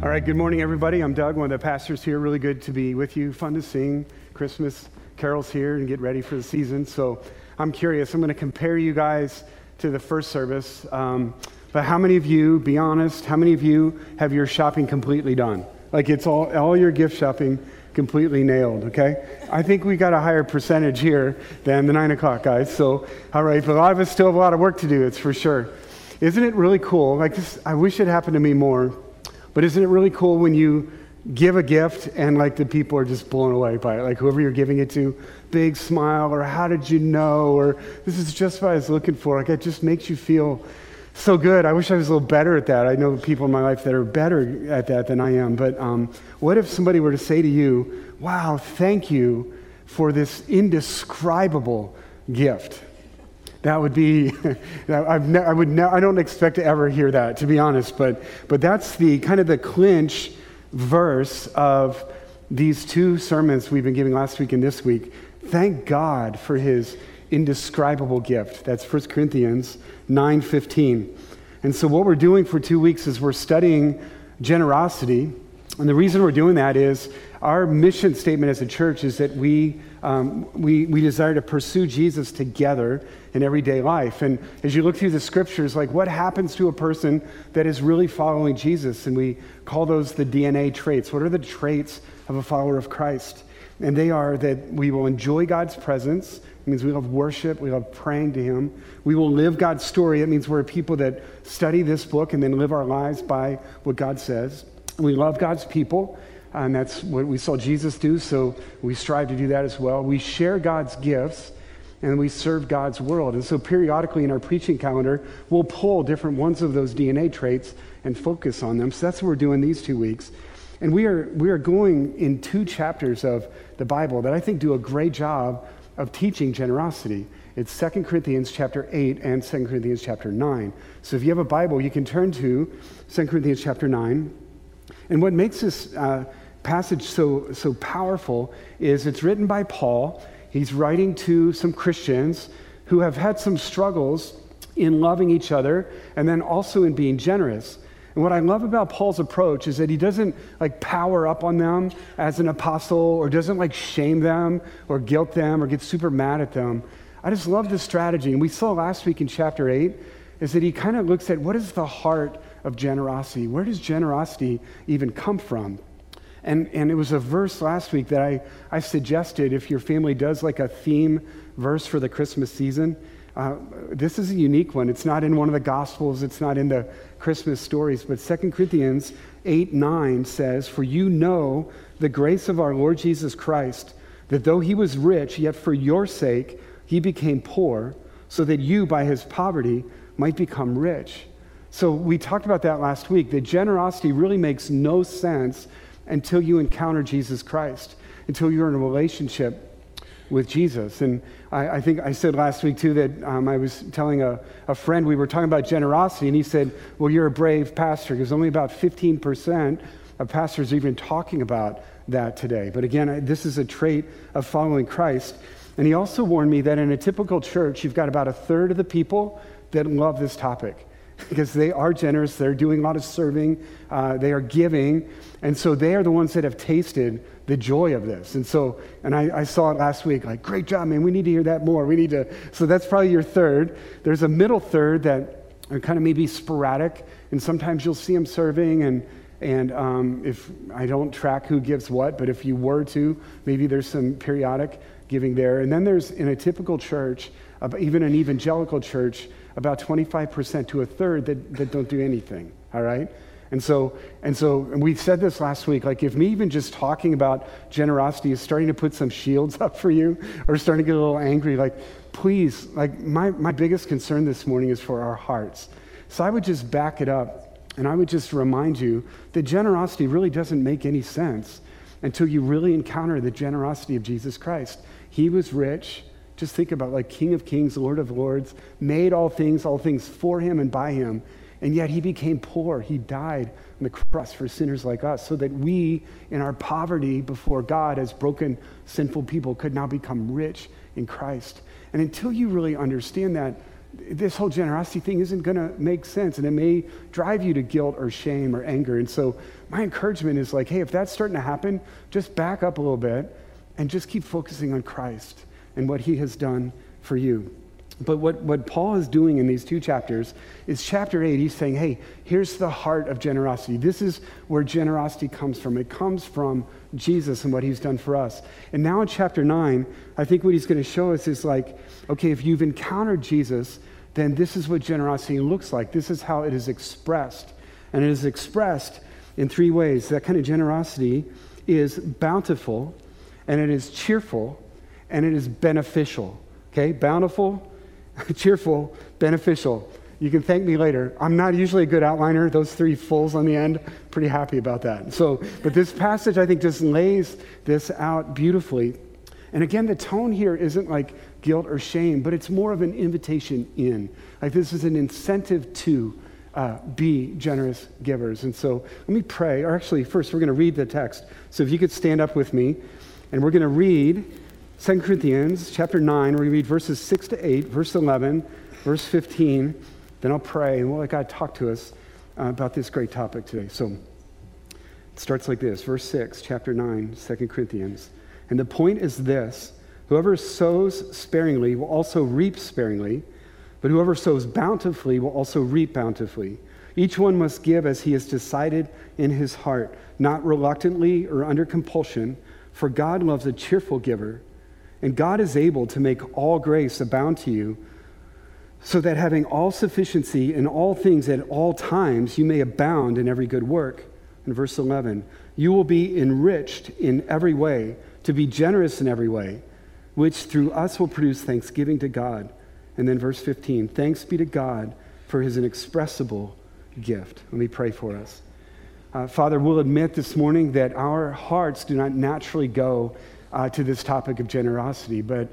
All right, good morning, everybody. I'm Doug, one of the pastors here. Really good to be with you. Fun to sing Christmas carols here and get ready for the season. So I'm curious. I'm going to compare you guys to the first service. But how many of you, be honest, how many of you have your shopping completely done? Like it's all your gift shopping completely nailed, okay? I think we got a higher percentage here than the 9 o'clock guys. So, all right, but a lot of us still have a lot of work to do, it's for sure. Isn't it really cool? Like this, I wish it happened to me more. But isn't it really cool when you give a gift and like the people are just blown away by it? Like whoever you're giving it to, big smile, or how did you know, or this is just what I was looking for. Like it just makes you feel so good. I wish I was a little better at that. I know people in my life that are better at that than I am. But what if somebody were to say to you, wow, thank you for this indescribable gift? That would be, I don't expect to ever hear that, to be honest, but that's the kind of the clinch verse of these two sermons we've been giving last week and this week. Thank God for his indescribable gift. That's 1 Corinthians 9:15. And so what we're doing for 2 weeks is we're studying generosity. And the reason we're doing that is our mission statement as a church is that we desire to pursue Jesus together in everyday life. And as you look through the scriptures, like what happens to a person that is really following Jesus? And we call those the DNA traits. What are the traits of a follower of Christ? And they are that we will enjoy God's presence. It means we love worship. We love praying to him. We will live God's story. It means we're people that study this book and then live our lives by what God says. We love God's people. And that's what we saw Jesus do, so we strive to do that as well. We share God's gifts, and we serve God's world. And so periodically in our preaching calendar, we'll pull different ones of those DNA traits and focus on them. So that's what we're doing these 2 weeks. And we are going in two chapters of the Bible that I think do a great job of teaching generosity. It's 2 Corinthians chapter 8 and 2 Corinthians chapter 9. So if you have a Bible, you can turn to 2 Corinthians chapter 9. And what makes this passage so powerful is it's written by Paul. He's writing to some Christians who have had some struggles in loving each other and then also in being generous. And what I love about Paul's approach is that he doesn't like power up on them as an apostle or doesn't like shame them or guilt them or get super mad at them. I just love this strategy. And we saw last week in chapter 8 is that he kind of looks at what is the heart of generosity. Where does generosity even come from? And it was a verse last week that I suggested if your family does like a theme verse for the Christmas season, this is a unique one. It's not in one of the Gospels. It's not in the Christmas stories. But 2 Corinthians 8:9 says, "For you know the grace of our Lord Jesus Christ, that though he was rich, yet for your sake he became poor, so that you by his poverty might become rich." So we talked about that last week. The generosity really makes no sense until you encounter Jesus Christ, until you're in a relationship with Jesus. And I think I said last week, too, that I was telling a friend, we were talking about generosity, and he said, well, you're a brave pastor, because only about 15% of pastors are even talking about that today. But again, this is a trait of following Christ. And he also warned me that in a typical church, you've got about a third of the people that love this topic, because they are generous, they're doing a lot of serving, they are giving, and so they are the ones that have tasted the joy of this. And so, and I saw it last week, like, great job, man, we need to hear that more, so that's probably your third. There's a middle third that are kind of maybe sporadic, and sometimes you'll see them serving, and if I don't track who gives what, but if you were to, maybe there's some periodic giving there. And then there's, in a typical church, even an evangelical church, about 25% to a third that don't do anything, all right? And we said this last week, like if me even just talking about generosity is starting to put some shields up for you or starting to get a little angry, like please, like my biggest concern this morning is for our hearts. So I would just back it up and I would just remind you that generosity really doesn't make any sense until you really encounter the generosity of Jesus Christ. He was rich. Just think about like King of Kings, Lord of Lords, made all things for him and by him. And yet he became poor. He died on the cross for sinners like us so that we in our poverty before God as broken, sinful people could now become rich in Christ. And until you really understand that, this whole generosity thing isn't going to make sense, and it may drive you to guilt or shame or anger. And so my encouragement is like, hey, if that's starting to happen, just back up a little bit and just keep focusing on Christ and what he has done for you. But what Paul is doing in these two chapters is chapter 8, he's saying, hey, here's the heart of generosity. This is where generosity comes from. It comes from Jesus and what he's done for us. And now in chapter 9, I think what he's going to show us is like, okay, if you've encountered Jesus, then this is what generosity looks like. This is how it is expressed. And it is expressed in three ways. That kind of generosity is bountiful, and it is cheerful, and it is beneficial. Okay, bountiful, cheerful, beneficial. You can thank me later. I'm not usually a good outliner. Those three fulls on the end, pretty happy about that. So, but this passage, I think, just lays this out beautifully. And again, the tone here isn't like guilt or shame, but it's more of an invitation in. Like this is an incentive to be generous givers. And so let me pray. Or actually, first, we're going to read the text. So if you could stand up with me, and we're going to read 2 Corinthians chapter 9, we read verses 6 to 8, verse 11, verse 15. Then I'll pray and we'll let God talk to us about this great topic today. So it starts like this, verse 6, chapter 9, 2 Corinthians. And the point is this, whoever sows sparingly will also reap sparingly, but whoever sows bountifully will also reap bountifully. Each one must give as he has decided in his heart, not reluctantly or under compulsion, for God loves a cheerful giver. And God is able to make all grace abound to you, so that having all sufficiency in all things at all times, you may abound in every good work. In verse 11, you will be enriched in every way, to be generous in every way, which through us will produce thanksgiving to God. And then verse 15, thanks be to God for his inexpressible gift. Let me pray for us. Father, we'll admit this morning that our hearts do not naturally go to this topic of generosity, but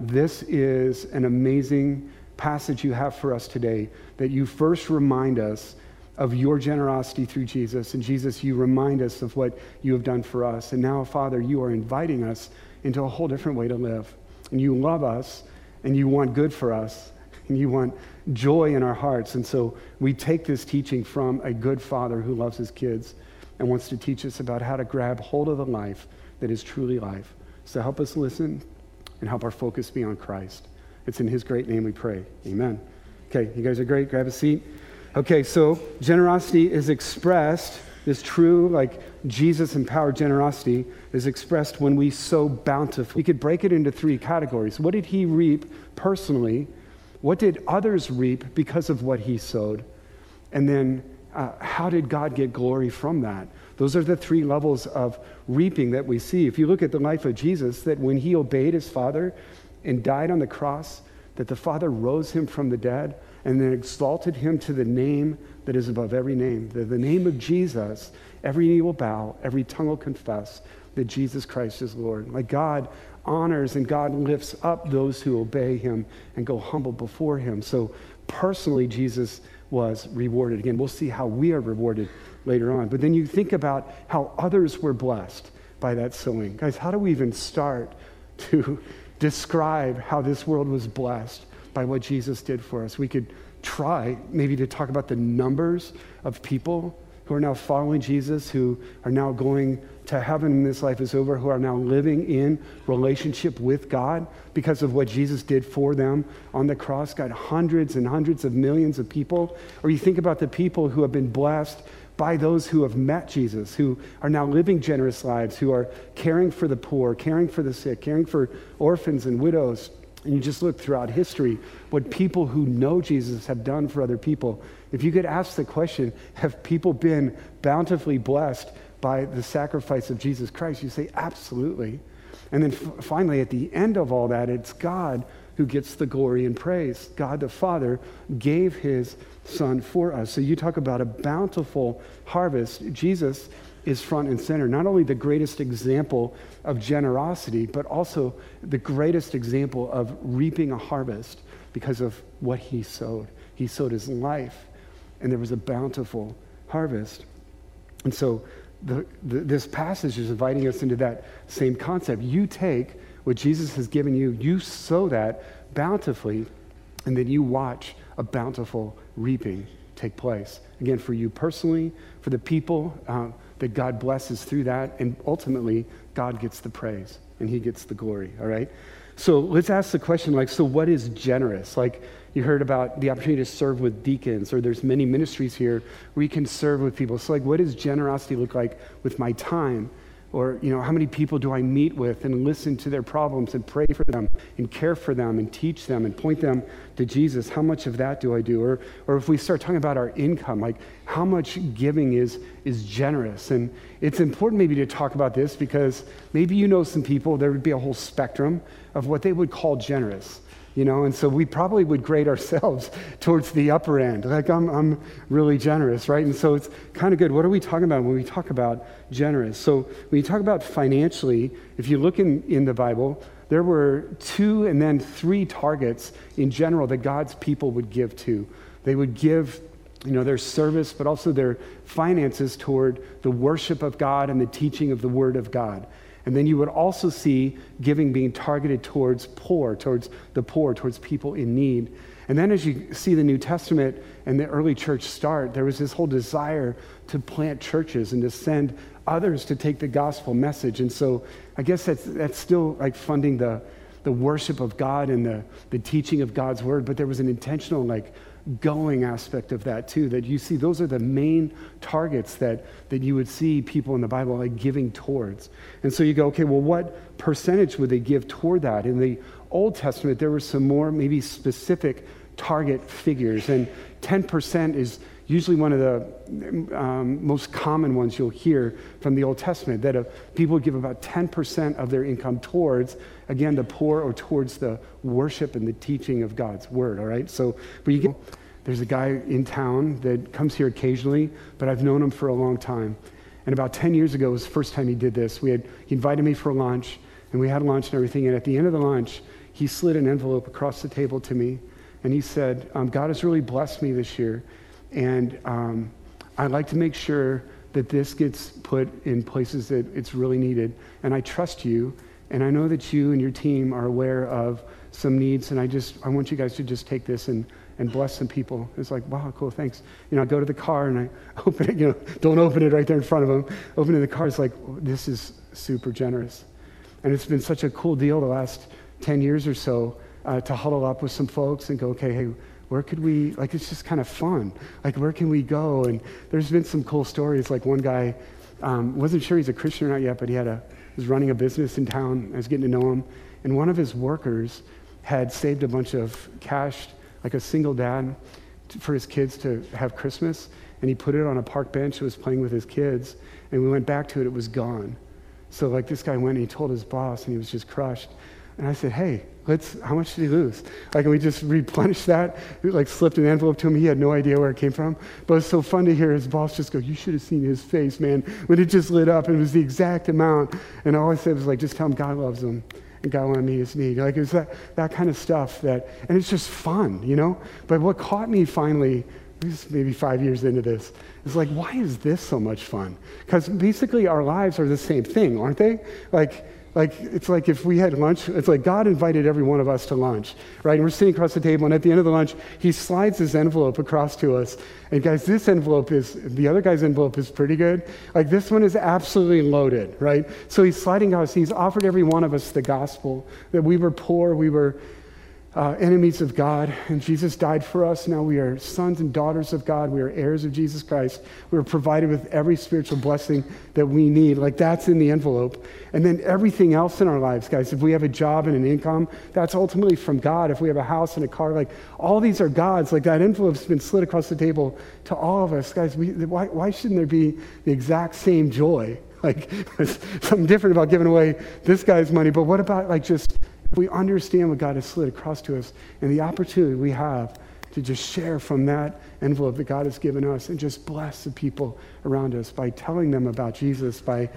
this is an amazing passage you have for us today, that you first remind us of your generosity through Jesus, and Jesus, you remind us of what you have done for us, and now, Father, you are inviting us into a whole different way to live, and you love us, and you want good for us, and you want joy in our hearts, and so we take this teaching from a good father who loves his kids and wants to teach us about how to grab hold of the life that is truly life. So help us listen and help our focus be on Christ. It's in his great name we pray. Amen. Okay, you guys are great. Grab a seat. Okay, so generosity is expressed, this true, like Jesus-empowered generosity is expressed when we sow bountifully. We could break it into three categories. What did he reap personally? What did others reap because of what he sowed? And then how did God get glory from that? Those are the three levels of reaping that we see. If you look at the life of Jesus, that when he obeyed his Father and died on the cross, that the Father rose him from the dead and then exalted him to the name that is above every name. That the name of Jesus, every knee will bow, every tongue will confess that Jesus Christ is Lord. Like God honors and God lifts up those who obey him and go humble before him. So personally, Jesus was rewarded. Again, we'll see how we are rewarded later on. But then you think about how others were blessed by that sowing. Guys, how do we even start to describe how this world was blessed by what Jesus did for us? We could try maybe to talk about the numbers of people who are now following Jesus, who are now going to heaven when this life is over, who are now living in relationship with God because of what Jesus did for them on the cross. God, hundreds and hundreds of millions of people. Or you think about the people who have been blessed by those who have met Jesus, who are now living generous lives, who are caring for the poor, caring for the sick, caring for orphans and widows. And you just look throughout history, what people who know Jesus have done for other people. If you could ask the question, have people been bountifully blessed by the sacrifice of Jesus Christ? You say, absolutely. And then finally, at the end of all that, it's God who gets the glory and praise. God the Father gave his Son for us. So you talk about a bountiful harvest. Jesus is front and center, not only the greatest example of generosity, but also the greatest example of reaping a harvest because of what he sowed. He sowed his life, and there was a bountiful harvest. And so this passage is inviting us into that same concept. You take what Jesus has given you, you sow that bountifully, and then you watch a bountiful reaping take place. Again, for you personally, for the people that God blesses through that, and ultimately, God gets the praise and he gets the glory, all right? So let's ask the question, like, so what is generous? Like, you heard about the opportunity to serve with deacons, or there's many ministries here where you can serve with people. So like, what does generosity look like with my time? Or, you know, how many people do I meet with and listen to their problems and pray for them and care for them and teach them and point them to Jesus? How much of that do I do? Or if we start talking about our income, like how much giving is generous? And it's important maybe to talk about this because maybe you know some people, there would be a whole spectrum of what they would call generous. You know, and so we probably would grade ourselves towards the upper end. Like, I'm really generous, right? And so it's kind of good. What are we talking about when we talk about generous? So when you talk about financially, if you look in the Bible, there were 2 and then 3 targets in general that God's people would give to. They would give, you know, their service, but also their finances toward the worship of God and the teaching of the Word of God. And then you would also see giving being targeted towards the poor, towards people in need. And then as you see the New Testament and the early church start, there was this whole desire to plant churches and to send others to take the gospel message. And so I guess that's still like funding the worship of God and the teaching of God's word, but there was an intentional like going aspect of that too, that you see those are the main targets that you would see people in the Bible like giving towards. And so you go, okay, well, what percentage would they give toward that? In the Old Testament, there were some more maybe specific target figures, and 10% is usually one of the most common ones you'll hear from the Old Testament, that people give about 10% of their income towards, again, the poor or towards the worship and the teaching of God's word, all right? So, but you get, there's a guy in town that comes here occasionally, but I've known him for a long time. And about 10 years ago was the first time he did this. He invited me for lunch, and we had lunch and everything, and at the end of the lunch, he slid an envelope across the table to me, and he said, God has really blessed me this year, and I'd like to make sure that this gets put in places that it's really needed. And I trust you, and I know that you and your team are aware of some needs, and I want you guys to just take this and bless some people. It's like, wow, cool, thanks. You know, I go to the car and I open it, you know, don't open it right there in front of them. Open it in the car, it's like, oh, this is super generous. And it's been such a cool deal the last 10 years or so to huddle up with some folks and go, okay, hey, where could we, like, it's just kind of fun. Like, where can we go? And there's been some cool stories. Like one guy, wasn't sure he's a Christian or not yet, but he was running a business in town. I was getting to know him. And one of his workers had saved a bunch of cash, like a single dad, for his kids to have Christmas. And he put it on a park bench. It was playing with his kids. And we went back to it. It was gone. So like this guy went and he told his boss and he was just crushed. And I said, hey, how much did he lose? Like, and we just replenished that, like slipped an envelope to him. He had no idea where it came from. But it was so fun to hear his boss just go, you should have seen his face, man, when it just lit up and it was the exact amount. And all I said was like, just tell him God loves him and God wanted me to meet his need. Like it was that kind of stuff and it's just fun, you know? But what caught me finally, maybe 5 years into this, is like, why is this so much fun? Because basically our lives are the same thing, aren't they? Like, it's like if we had lunch, it's like God invited every one of us to lunch, right? And we're sitting across the table, and at the end of the lunch, he slides his envelope across to us. And guys, the other guy's envelope is pretty good. Like this one is absolutely loaded, right? So he's sliding us, he's offered every one of us the gospel, that we were poor, we were enemies of God, and Jesus died for us. Now we are sons and daughters of God. We are heirs of Jesus Christ. We are provided with every spiritual blessing that we need. Like that's in the envelope. And then everything else in our lives, guys, if we have a job and an income, that's ultimately from God. If we have a house and a car, like all these are God's. Like that envelope's been slid across the table to all of us. Guys, why shouldn't there be the exact same joy? Like there's something different about giving away this guy's money, but what about like just we understand what God has slid across to us and the opportunity we have to just share from that envelope that God has given us and just bless the people around us by telling them about Jesus, by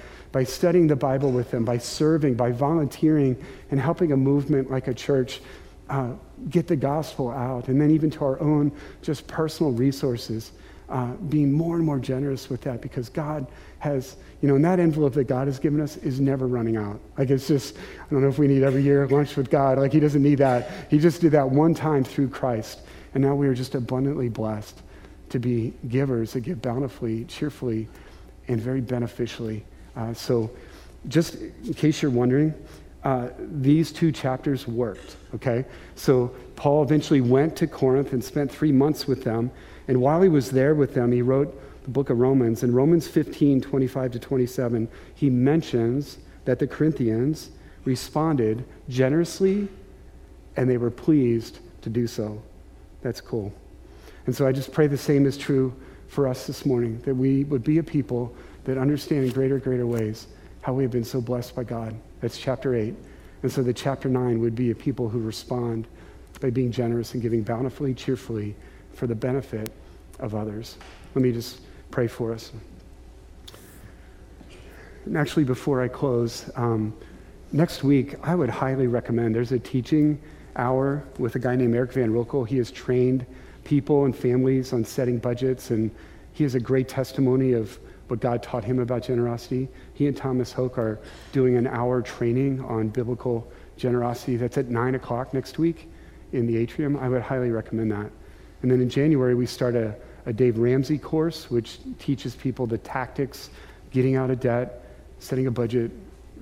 studying the Bible with them, by serving, by volunteering, and helping a movement like a church get the gospel out. And then even to our own just personal resources. being more and more generous with that, because God has, and that envelope that God has given us is never running out. It's just, I don't know if we need every year lunch with God. He doesn't need that. He just did that one time through Christ. And now we are just abundantly blessed to be givers that give bountifully, cheerfully, and very beneficially. So just in case you're wondering, these two chapters worked, okay? So Paul eventually went to Corinth and spent 3 months with them. And while he was there with them, he wrote the book of Romans. In Romans 15:25-27, he mentions that the Corinthians responded generously and they were pleased to do so. That's cool. And so I just pray the same is true for us this morning, that we would be a people that understand in greater and greater ways how we have been so blessed by God. That's chapter 8. And so the chapter 9 would be a people who respond by being generous and giving bountifully, cheerfully, for the benefit of others. Let me just pray for us. And actually, before I close, next week, I would highly recommend, there's a teaching hour with a guy named Eric Van Ruckel. He has trained people and families on setting budgets, and he has a great testimony of what God taught him about generosity. He and Thomas Hoke are doing an hour training on biblical generosity. That's at 9:00 next week in the atrium. I would highly recommend that. And then in January, we start a Dave Ramsey course, which teaches people the tactics, getting out of debt, setting a budget,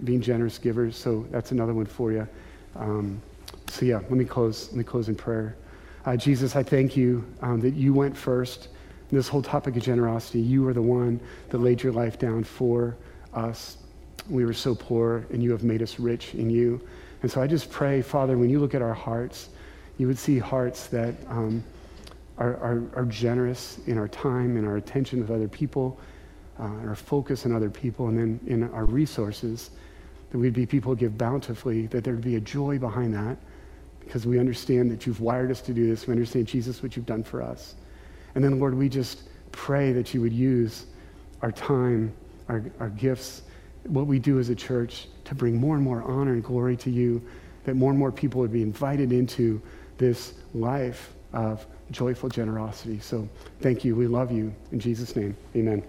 being generous givers. So that's another one for you. So yeah, let me close in prayer. Jesus, I thank you that you went first. This whole topic of generosity, you are the one that laid your life down for us. We were so poor, and you have made us rich in you. And so I just pray, Father, when you look at our hearts, you would see hearts that are generous in our time, in our attention with other people, our focus on other people, and then in our resources, that we'd be people who give bountifully, that there'd be a joy behind that, because we understand that you've wired us to do this. We understand, Jesus, what you've done for us. And then, Lord, we just pray that you would use our time, our gifts, what we do as a church, to bring more and more honor and glory to you, that more and more people would be invited into this life of joyful generosity. So thank you. We love you. In Jesus' name, amen.